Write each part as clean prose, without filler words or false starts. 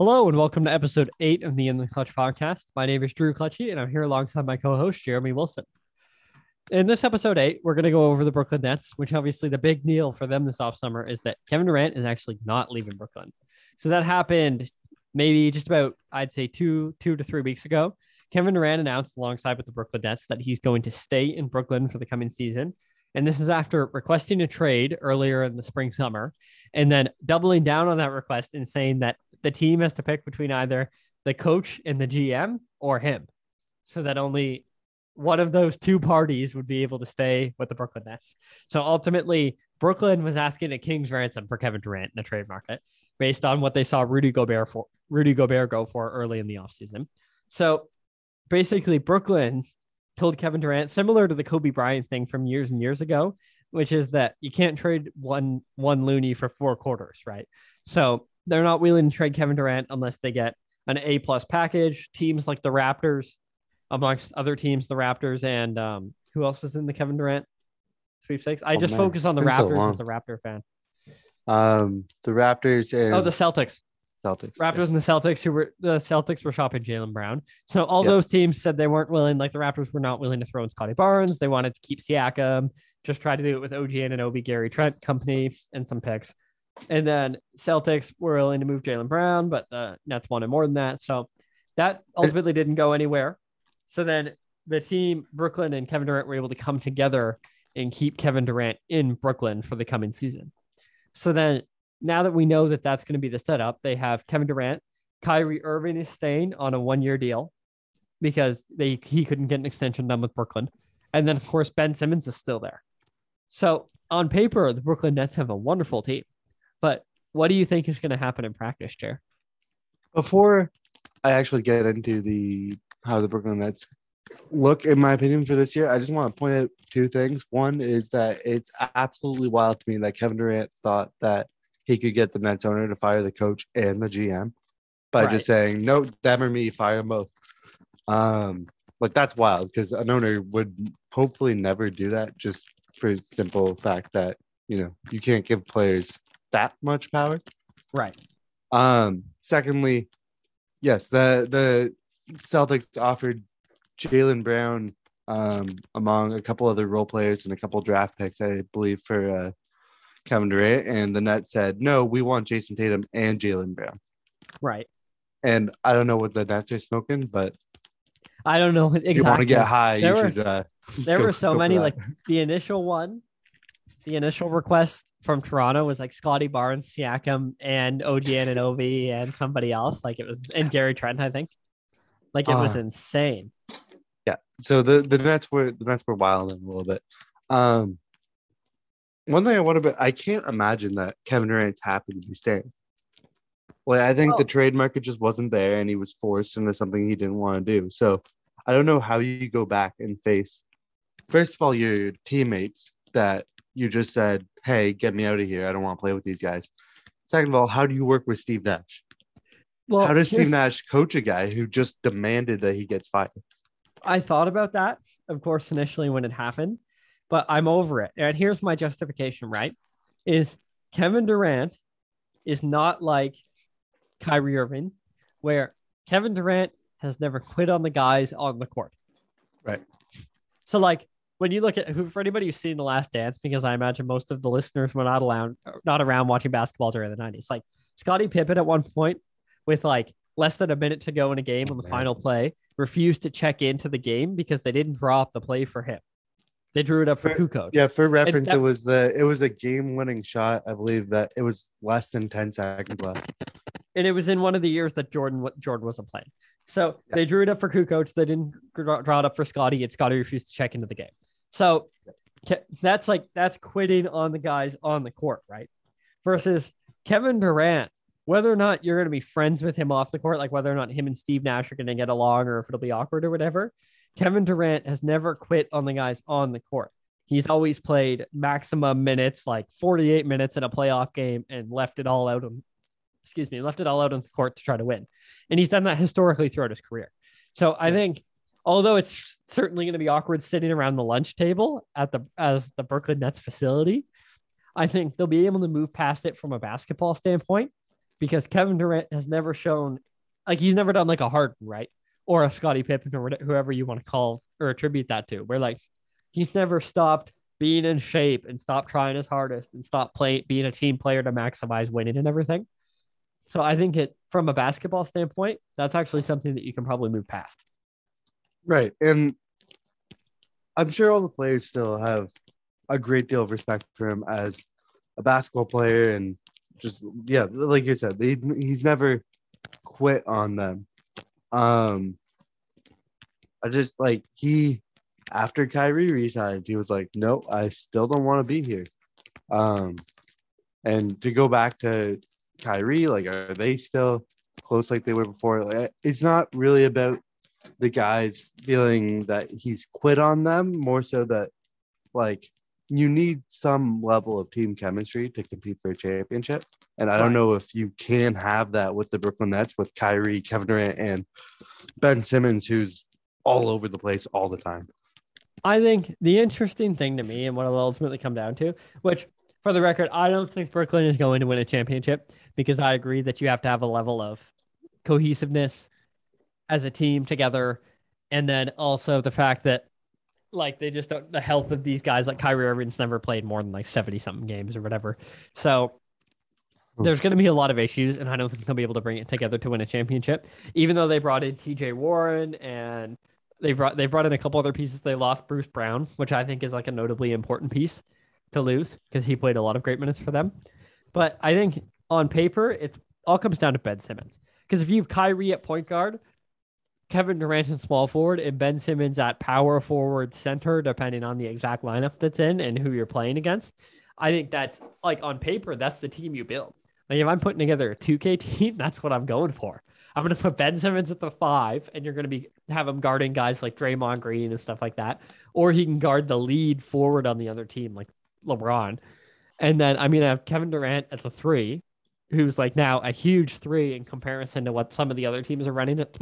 Hello and welcome to episode 8 of the In the Clutch podcast. My name is Drew Clutchy and I'm here alongside my co-host, Jeremy Wilson. In this episode 8, we're going to go over the Brooklyn Nets, which obviously the big deal for them this offsummer is that Kevin Durant is actually not leaving Brooklyn. So that happened maybe just about, I'd say, two to three weeks ago. Kevin Durant announced alongside with the Brooklyn Nets that he's going to stay in Brooklyn for the coming season. And this is after requesting a trade earlier in the spring summer and then doubling down on that request and saying that the team has to pick between either the coach and the GM or him, so that only one of those two parties would be able to stay with the Brooklyn Nets. So ultimately, Brooklyn was asking a king's ransom for Kevin Durant in the trade market based on what they saw Rudy Gobert go for early in the offseason. So basically, Brooklyn told Kevin Durant, similar to the Kobe Bryant thing from years and years ago, which is that you can't trade one loony for four quarters, right? So they're not willing to trade Kevin Durant unless they get an A+ package. Teams like the Raptors, amongst other teams, the Raptors and who else was in the Kevin Durant sweepstakes? I just focus on the Raptors as a Raptor fan. The Raptors and the Celtics. Raptors, yes. And the Celtics, who were shopping Jaylen Brown. So all those teams said they weren't willing, like the Raptors were not willing to throw in Scotty Barnes. They wanted to keep Siakam, just tried to do it with OG and an Obi Gary Trent company and some picks. And then Celtics were willing to move Jaylen Brown, but the Nets wanted more than that. So that ultimately didn't go anywhere. So then the team, Brooklyn and Kevin Durant, were able to come together and keep Kevin Durant in Brooklyn for the coming season. So then now that we know that that's going to be the setup, they have Kevin Durant, Kyrie Irving is staying on a one-year deal because he couldn't get an extension done with Brooklyn. And then, of course, Ben Simmons is still there. So on paper, the Brooklyn Nets have a wonderful team. But what do you think is going to happen in practice, Jer? Before I actually get into how the Brooklyn Nets look, in my opinion, for this year, I just want to point out two things. One is that it's absolutely wild to me that Kevin Durant thought that he could get the Nets owner to fire the coach and the GM by just saying, no, them or me, fire them both. Like, that's wild because an owner would hopefully never do that, just for the simple fact that, you can't give players that much power. Right. Secondly, yes, the Celtics offered Jaylen Brown among a couple other role players and a couple draft picks, I believe, for Kevin Durant, and the Nets said, no, we want Jason Tatum and Jaylen Brown. Right. And I don't know what the Nets are smoking, but I don't know exactly. If you want to get high, there were so many. Like the initial request from Toronto was like Scotty Barnes, Siakam, and OG Anunoby and somebody else. Like it was, and Gary Trent, I think. Like it was insane. Yeah. So the Nets were wild in a little bit. One thing I wonder about, I can't imagine that Kevin Durant's happy to be staying. Well, I think the trade market just wasn't there and he was forced into something he didn't want to do. So I don't know how you go back and face, first of all, your teammates that you just said, hey, get me out of here. I don't want to play with these guys. Second of all, how do you work with Steve Nash? Well, how does Steve Nash coach a guy who just demanded that he gets fired? I thought about that, of course, initially when it happened. But I'm over it. And here's my justification, right? Is Kevin Durant is not like Kyrie Irving, where Kevin Durant has never quit on the guys on the court. Right. So like when you look at for anybody who's seen The Last Dance, because I imagine most of the listeners were not around watching basketball during the 90s, like Scottie Pippen at one point with like less than a minute to go in a game on the final play refused to check into the game because they didn't draw up the play for him. They drew it up for Kukoc. Yeah, for reference, it was a game-winning shot, I believe, that it was less than 10 seconds left. And it was in one of the years that Jordan wasn't playing. So they drew it up for Kukoc. They didn't draw it up for Scotty, and Scotty refused to check into the game. So that's quitting on the guys on the court, right? Versus Kevin Durant, whether or not you're going to be friends with him off the court, like whether or not him and Steve Nash are going to get along or if it'll be awkward or whatever, Kevin Durant has never quit on the guys on the court. He's always played maximum minutes, like 48 minutes in a playoff game, and left it all out on the court to try to win. And he's done that historically throughout his career. So I think, although it's certainly going to be awkward sitting around the lunch table as the Brooklyn Nets facility, I think they'll be able to move past it from a basketball standpoint because Kevin Durant has never shown, like, he's never done like a Harden, right? Or a Scottie Pippen or whoever you want to call or attribute that to, where like he's never stopped being in shape and stopped trying his hardest and stopped being a team player to maximize winning and everything. So I think it, from a basketball standpoint, that's actually something that you can probably move past. Right. And I'm sure all the players still have a great deal of respect for him as a basketball player. And just, yeah, like you said, he's never quit on them. I just like after Kyrie resigned, he was like, no, I still don't want to be here. And to go back to Kyrie, like, are they still close like they were before? Like, it's not really about the guys feeling that he's quit on them, more so that like you need some level of team chemistry to compete for a championship. And I don't know if you can have that with the Brooklyn Nets with Kyrie, Kevin Durant, and Ben Simmons, who's all over the place all the time. I think the interesting thing to me and what it'll ultimately come down to, which for the record, I don't think Brooklyn is going to win a championship, because I agree that you have to have a level of cohesiveness as a team together. And then also the fact that like they just don't, the health of these guys, like Kyrie Irving's never played more than like 70 something games or whatever. So there's going to be a lot of issues, and I don't think they'll be able to bring it together to win a championship, even though they brought in TJ Warren and they brought in a couple other pieces. They lost Bruce Brown, which I think is like a notably important piece to lose because he played a lot of great minutes for them. But I think on paper, it all comes down to Ben Simmons. Because if you have Kyrie at point guard, Kevin Durant in small forward, and Ben Simmons at power forward center, depending on the exact lineup that's in and who you're playing against, I think that's like on paper, that's the team you build. Like if I'm putting together a 2K team, that's what I'm going for. I'm going to put Ben Simmons at the 5, and you're going to have him guarding guys like Draymond Green and stuff like that. Or he can guard the lead forward on the other team, like LeBron. And then I'm going to have Kevin Durant at the 3, who's like now a huge 3 in comparison to what some of the other teams are running at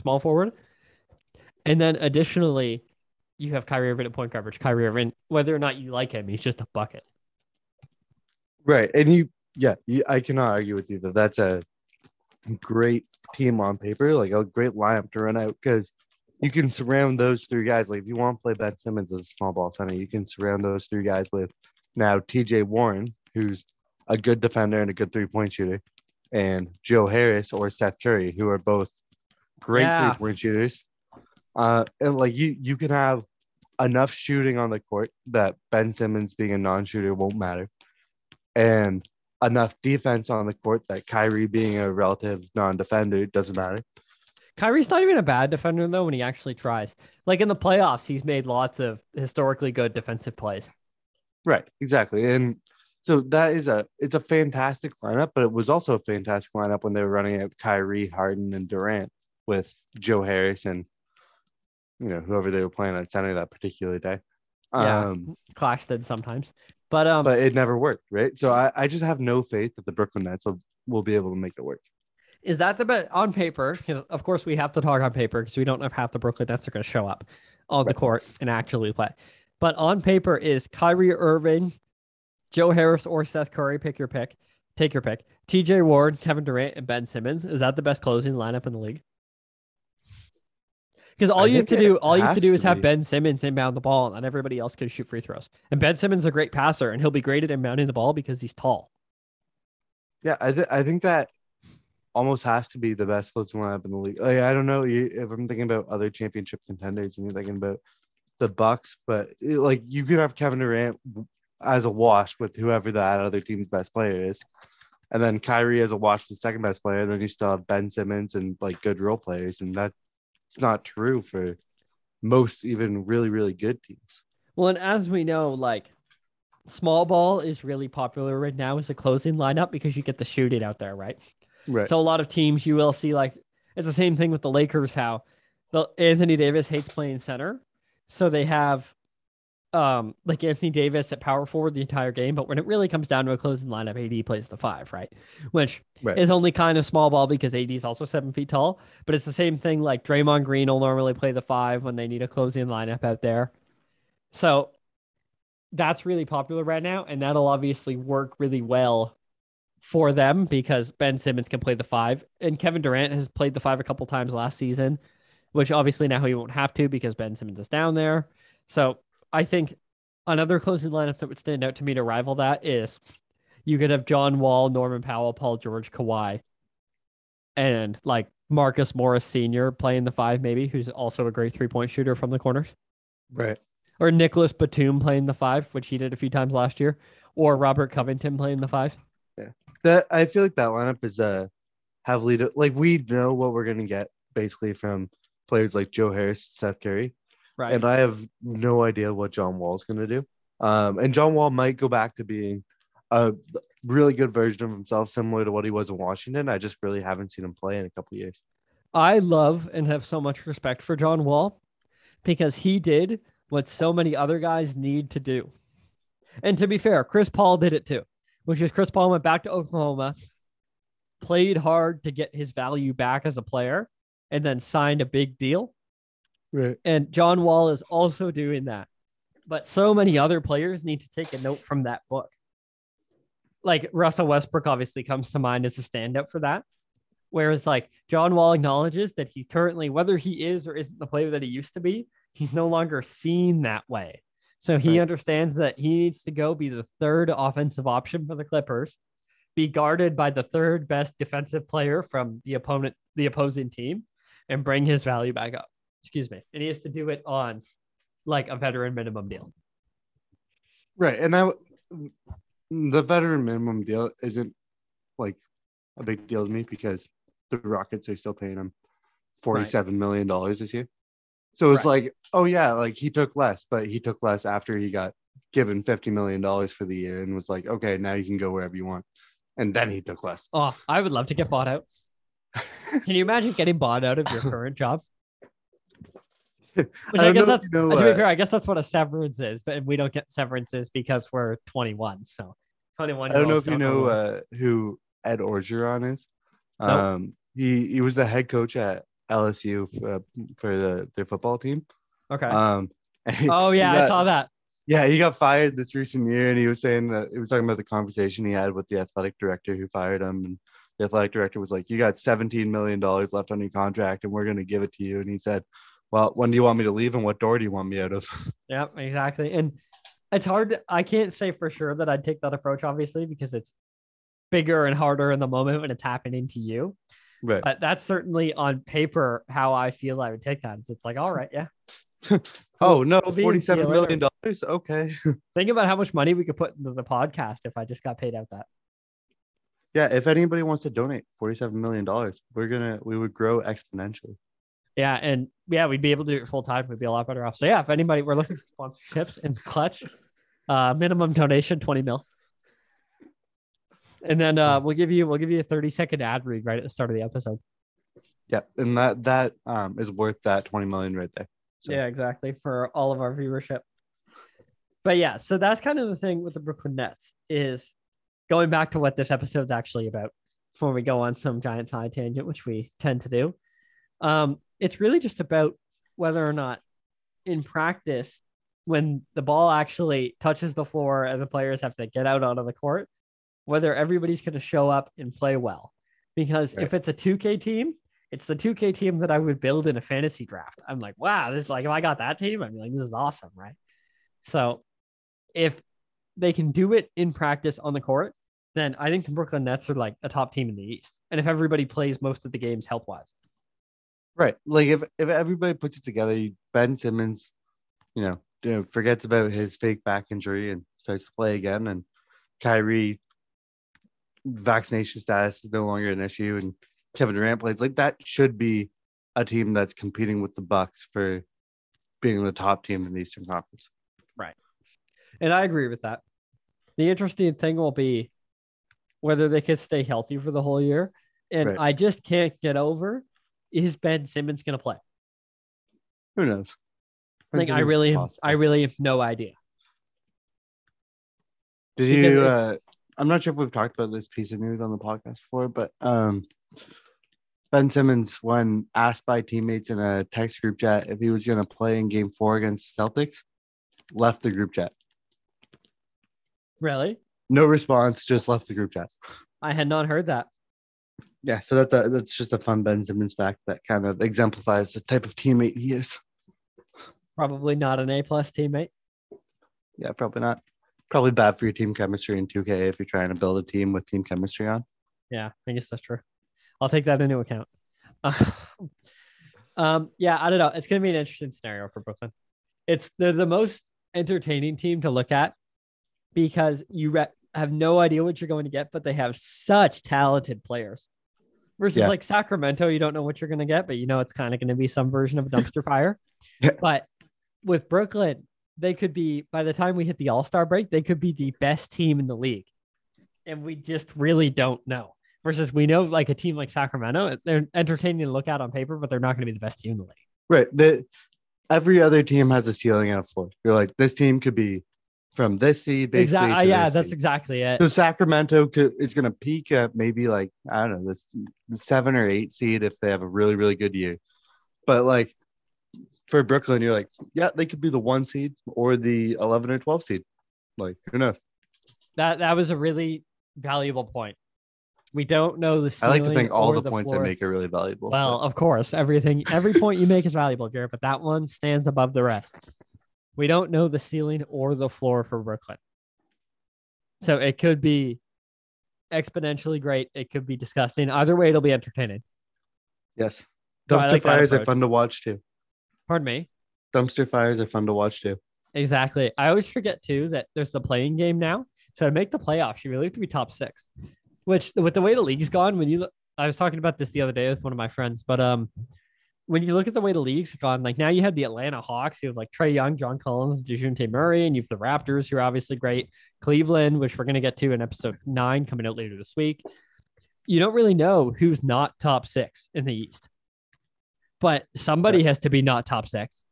small forward. And then additionally, you have Kyrie Irving at point guard, which Kyrie Irving, whether or not you like him, he's just a bucket. Right. And I cannot argue with you that that's a great team on paper, like a great lineup to run out, because you can surround those 3 guys. Like if you want to play Ben Simmons as a small ball center, you can surround those 3 guys with now TJ Warren, who's a good defender and a good 3-point shooter, and Joe Harris or Seth Curry, who are both great 3-point shooters. And like you can have enough shooting on the court that Ben Simmons being a non-shooter won't matter, and enough defense on the court that Kyrie being a relative non-defender doesn't matter. Kyrie's not even a bad defender, though, when he actually tries. Like in the playoffs, he's made lots of historically good defensive plays. Right, exactly. And so that is it's a fantastic lineup, but it was also a fantastic lineup when they were running out Kyrie, Harden, and Durant with Joe Harris and, you know, whoever they were playing at center that particular day. Yeah, Claxton sometimes. But it never worked, right? So I just have no faith that the Brooklyn Nets will be able to make it work. Is that the bet on paper? You know, of course, we have to talk on paper because we don't know if half the Brooklyn Nets are going to show up on the court and actually play. But on paper is Kyrie Irving, Joe Harris, or Seth Curry, take your pick, TJ Warren, Kevin Durant, and Ben Simmons. Is that the best closing lineup in the league? Because all you have to do is have Ben Simmons inbound the ball, and everybody else can shoot free throws. And Ben Simmons is a great passer, and he'll be great at inbounding the ball because he's tall. Yeah, I think that almost has to be the best closing lineup in the league. Like, I don't know if I'm thinking about other championship contenders, and you're thinking about the Bucks, but like you could have Kevin Durant as a wash with whoever that other team's best player is, and then Kyrie as a wash with the second best player. And then you still have Ben Simmons and like good role players, and that. It's not true for most even really, really good teams. Well, and as we know, like small ball is really popular right now as a closing lineup because you get the shooting out there, right? Right. So a lot of teams you will see like it's the same thing with the Lakers, how Anthony Davis hates playing center. So they have like Anthony Davis at power forward the entire game. But when it really comes down to a closing lineup, AD plays the 5, right? Which is only kind of small ball because AD is also 7 feet tall. But it's the same thing. Like Draymond Green will normally play the 5 when they need a closing lineup out there. So that's really popular right now. And that'll obviously work really well for them because Ben Simmons can play the five, and Kevin Durant has played the five a couple times last season, which obviously now he won't have to because Ben Simmons is down there. So I think another closing lineup that would stand out to me to rival that is you could have John Wall, Norman Powell, Paul George, Kawhi, and like Marcus Morris Sr. playing the five, maybe, who's also a great 3-point shooter from the corners. Right. Or Nicholas Batum playing the five, which he did a few times last year, or Robert Covington playing the five. Yeah. That I feel like that lineup is heavily like we know what we're going to get basically from players like Joe Harris, Seth Curry. Right. And I have no idea what John Wall is going to do. And John Wall might go back to being a really good version of himself, similar to what he was in Washington. I just really haven't seen him play in a couple of years. I love and have so much respect for John Wall because he did what so many other guys need to do. And to be fair, Chris Paul did it too, which is Chris Paul went back to Oklahoma, played hard to get his value back as a player, and then signed a big deal. Right. And John Wall is also doing that. But so many other players need to take a note from that book. Like Russell Westbrook obviously comes to mind as a standout for that. Whereas like John Wall acknowledges that he currently, whether he is or isn't the player that he used to be, he's no longer seen that way. So he understands that he needs to go be the third offensive option for the Clippers, be guarded by the third best defensive player from the opposing team, and bring his value back up. Excuse me. And he has to do it on like a veteran minimum deal. Right. And the veteran minimum deal isn't like a big deal to me because the Rockets are still paying him $47 million this year. So it's like, oh yeah, like he took less, but he took less after he got given $50 million for the year and was like, okay, now you can go wherever you want. And then he took less. Oh, I would love to get bought out. Can you imagine getting bought out of your current job? Which I guess that's, you know, to be fair, I guess that's what a severance is, but we don't get severances because we're 21. So 21. I don't know if you know who Ed Orgeron is. Nope. He was the head coach at LSU for their football team. Okay. Oh yeah, I saw that. Yeah, he got fired this recent year, and he was saying that he was talking about the conversation he had with the athletic director who fired him, and the athletic director was like, "You got $17 million left on your contract, and we're going to give it to you." And he said, "Well, when do you want me to leave, and what door do you want me out of?" Yeah, exactly. And it's hard. I can't say for sure that I'd take that approach, obviously, because it's bigger and harder in the moment when it's happening to you. Right. But that's certainly on paper how I feel I would take that. It's like, all right, yeah. Oh, no, $47 million. Okay. Think about how much money we could put into the podcast if I just got paid out that. Yeah, if anybody wants to donate $47 million, we would grow exponentially. Yeah, and yeah, we'd be able to do it full time. We'd be a lot better off. So yeah, if anybody, we're looking for sponsorships in the clutch. Minimum donation, 20 mil. And then we'll give you a 30-second ad read right at the start of the episode. Yeah, and that is worth that 20 million right there. So. Yeah, exactly, for all of our viewership. But yeah, so that's kind of the thing with the Brooklyn Nets is going back to what this episode's actually about before we go on some giant side tangent, which we tend to do. It's really just about whether or not in practice, when the ball actually touches the floor and the players have to get out onto the court, whether everybody's going to show up and play well. Because if it's a 2K team, it's the 2K team that I would build in a fantasy draft. I'm like, wow, this is like, if I got that team, I'm like, this is awesome, right? So if they can do it in practice on the court, then I think the Brooklyn Nets are like a top team in the East. And if everybody plays most of the games health-wise. Right. Like if everybody puts it together, Ben Simmons, you know, forgets about his fake back injury and starts to play again. And Kyrie, vaccination status is no longer an issue, and Kevin Durant plays, like that should be a team that's competing with the Bucks for being the top team in the Eastern Conference. Right. And I agree with that. The interesting thing will be whether they can stay healthy for the whole year. And I just can't get over, is Ben Simmons going to play? Who knows? Like I really have no idea. Did you, I'm not sure if we've talked about this piece of news on the podcast before, but Ben Simmons, when asked by teammates in a text group chat if he was going to play in Game 4 against the Celtics, left the group chat. Really? No response, just left the group chat. I had not heard that. Yeah, so that's just a fun Ben Simmons fact that kind of exemplifies the type of teammate he is. Probably not an A-plus teammate. Yeah, probably not. Probably bad for your team chemistry in 2K if you're trying to build a team with team chemistry on. Yeah, I guess that's true. I'll take that into account. Yeah, I don't know. It's going to be an interesting scenario for Brooklyn. They're the most entertaining team to look at because you have no idea what you're going to get, but they have such talented players. Versus like Sacramento, you don't know what you're going to get, but you know it's kind of going to be some version of a dumpster fire. Yeah. But with Brooklyn, they could be, by the time we hit the All-Star break, they could be the best team in the league. And we just really don't know. Versus we know like a team like Sacramento, they're entertaining to look at on paper, but they're not going to be the best team in the league. Right. Every other team has a ceiling and a floor. You're like, this team could be from this seed. Exactly. Yeah, that's exactly it. So Sacramento is going to peak at maybe like, I don't know, the 7 or 8 seed if they have a really, really good year. But like for Brooklyn, you're like, yeah, they could be the 1 seed or the 11 or 12 seed. Like, who knows? That was a really valuable point. We don't know the ceiling. I like to think all the points floor. I make are really valuable. Well, of course, every point you make is valuable, Jared, but that one stands above the rest. We don't know the ceiling or the floor for Brooklyn. So it could be exponentially great. It could be disgusting. Either way, it'll be entertaining. Yes. Dumpster fires are fun to watch too. Pardon me? Dumpster fires are fun to watch too. Exactly. I always forget too that there's the playing game now. So to make the playoffs, you really have to be top 6. Which, with the way the league's gone, I was talking about this the other day with one of my friends, but when you look at the way the league's gone, like now you have the Atlanta Hawks, you have like Trae Young, John Collins, DeJounte Murray, and you have the Raptors, who are obviously great. Cleveland, which we're going to get to in episode 9 coming out later this week. You don't really know who's not top 6 in the East, but somebody has to be not top 6.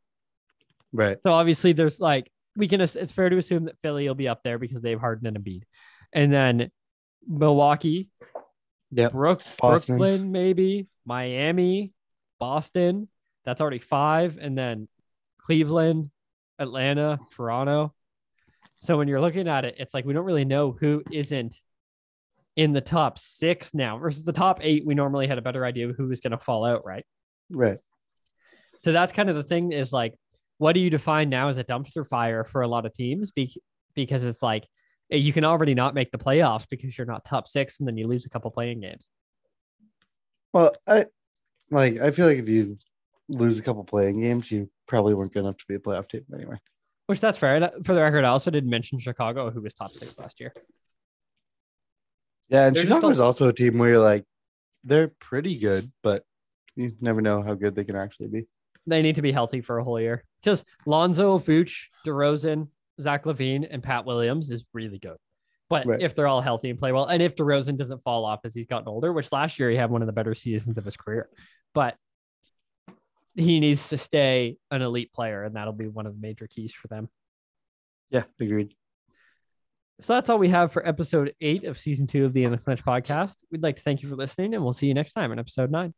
Right. So obviously there's like, it's fair to assume that Philly will be up there because they've Harden and Embiid. And then Milwaukee, Brooklyn, maybe Miami, Boston. That's already 5, and then Cleveland, Atlanta, Toronto. So when you're looking at it, it's like we don't really know who isn't in the top 6 now versus the top 8. We normally had a better idea of who was going to fall out, right? Right. So that's kind of the thing is like, what do you define now as a dumpster fire for a lot of teams? Because it's like, you can already not make the playoffs because you're not top 6, and then you lose a couple playing games. Well, I feel like if you lose a couple playing games, you probably weren't good enough to be a playoff team anyway. Which that's fair. And for the record, I also didn't mention Chicago, who was top 6 last year. Yeah, and Chicago is also a team where you're like, they're pretty good, but you never know how good they can actually be. They need to be healthy for a whole year. Just Lonzo, Vooch, DeRozan, Zach LaVine, and Pat Williams is really good. But if they're all healthy and play well, and if DeRozan doesn't fall off as he's gotten older, which last year he had one of the better seasons of his career, but he needs to stay an elite player, and that'll be one of the major keys for them. Yeah, agreed. So that's all we have for episode 8 of season 2 of the In the Clinch podcast. We'd like to thank you for listening, and we'll see you next time in episode 9.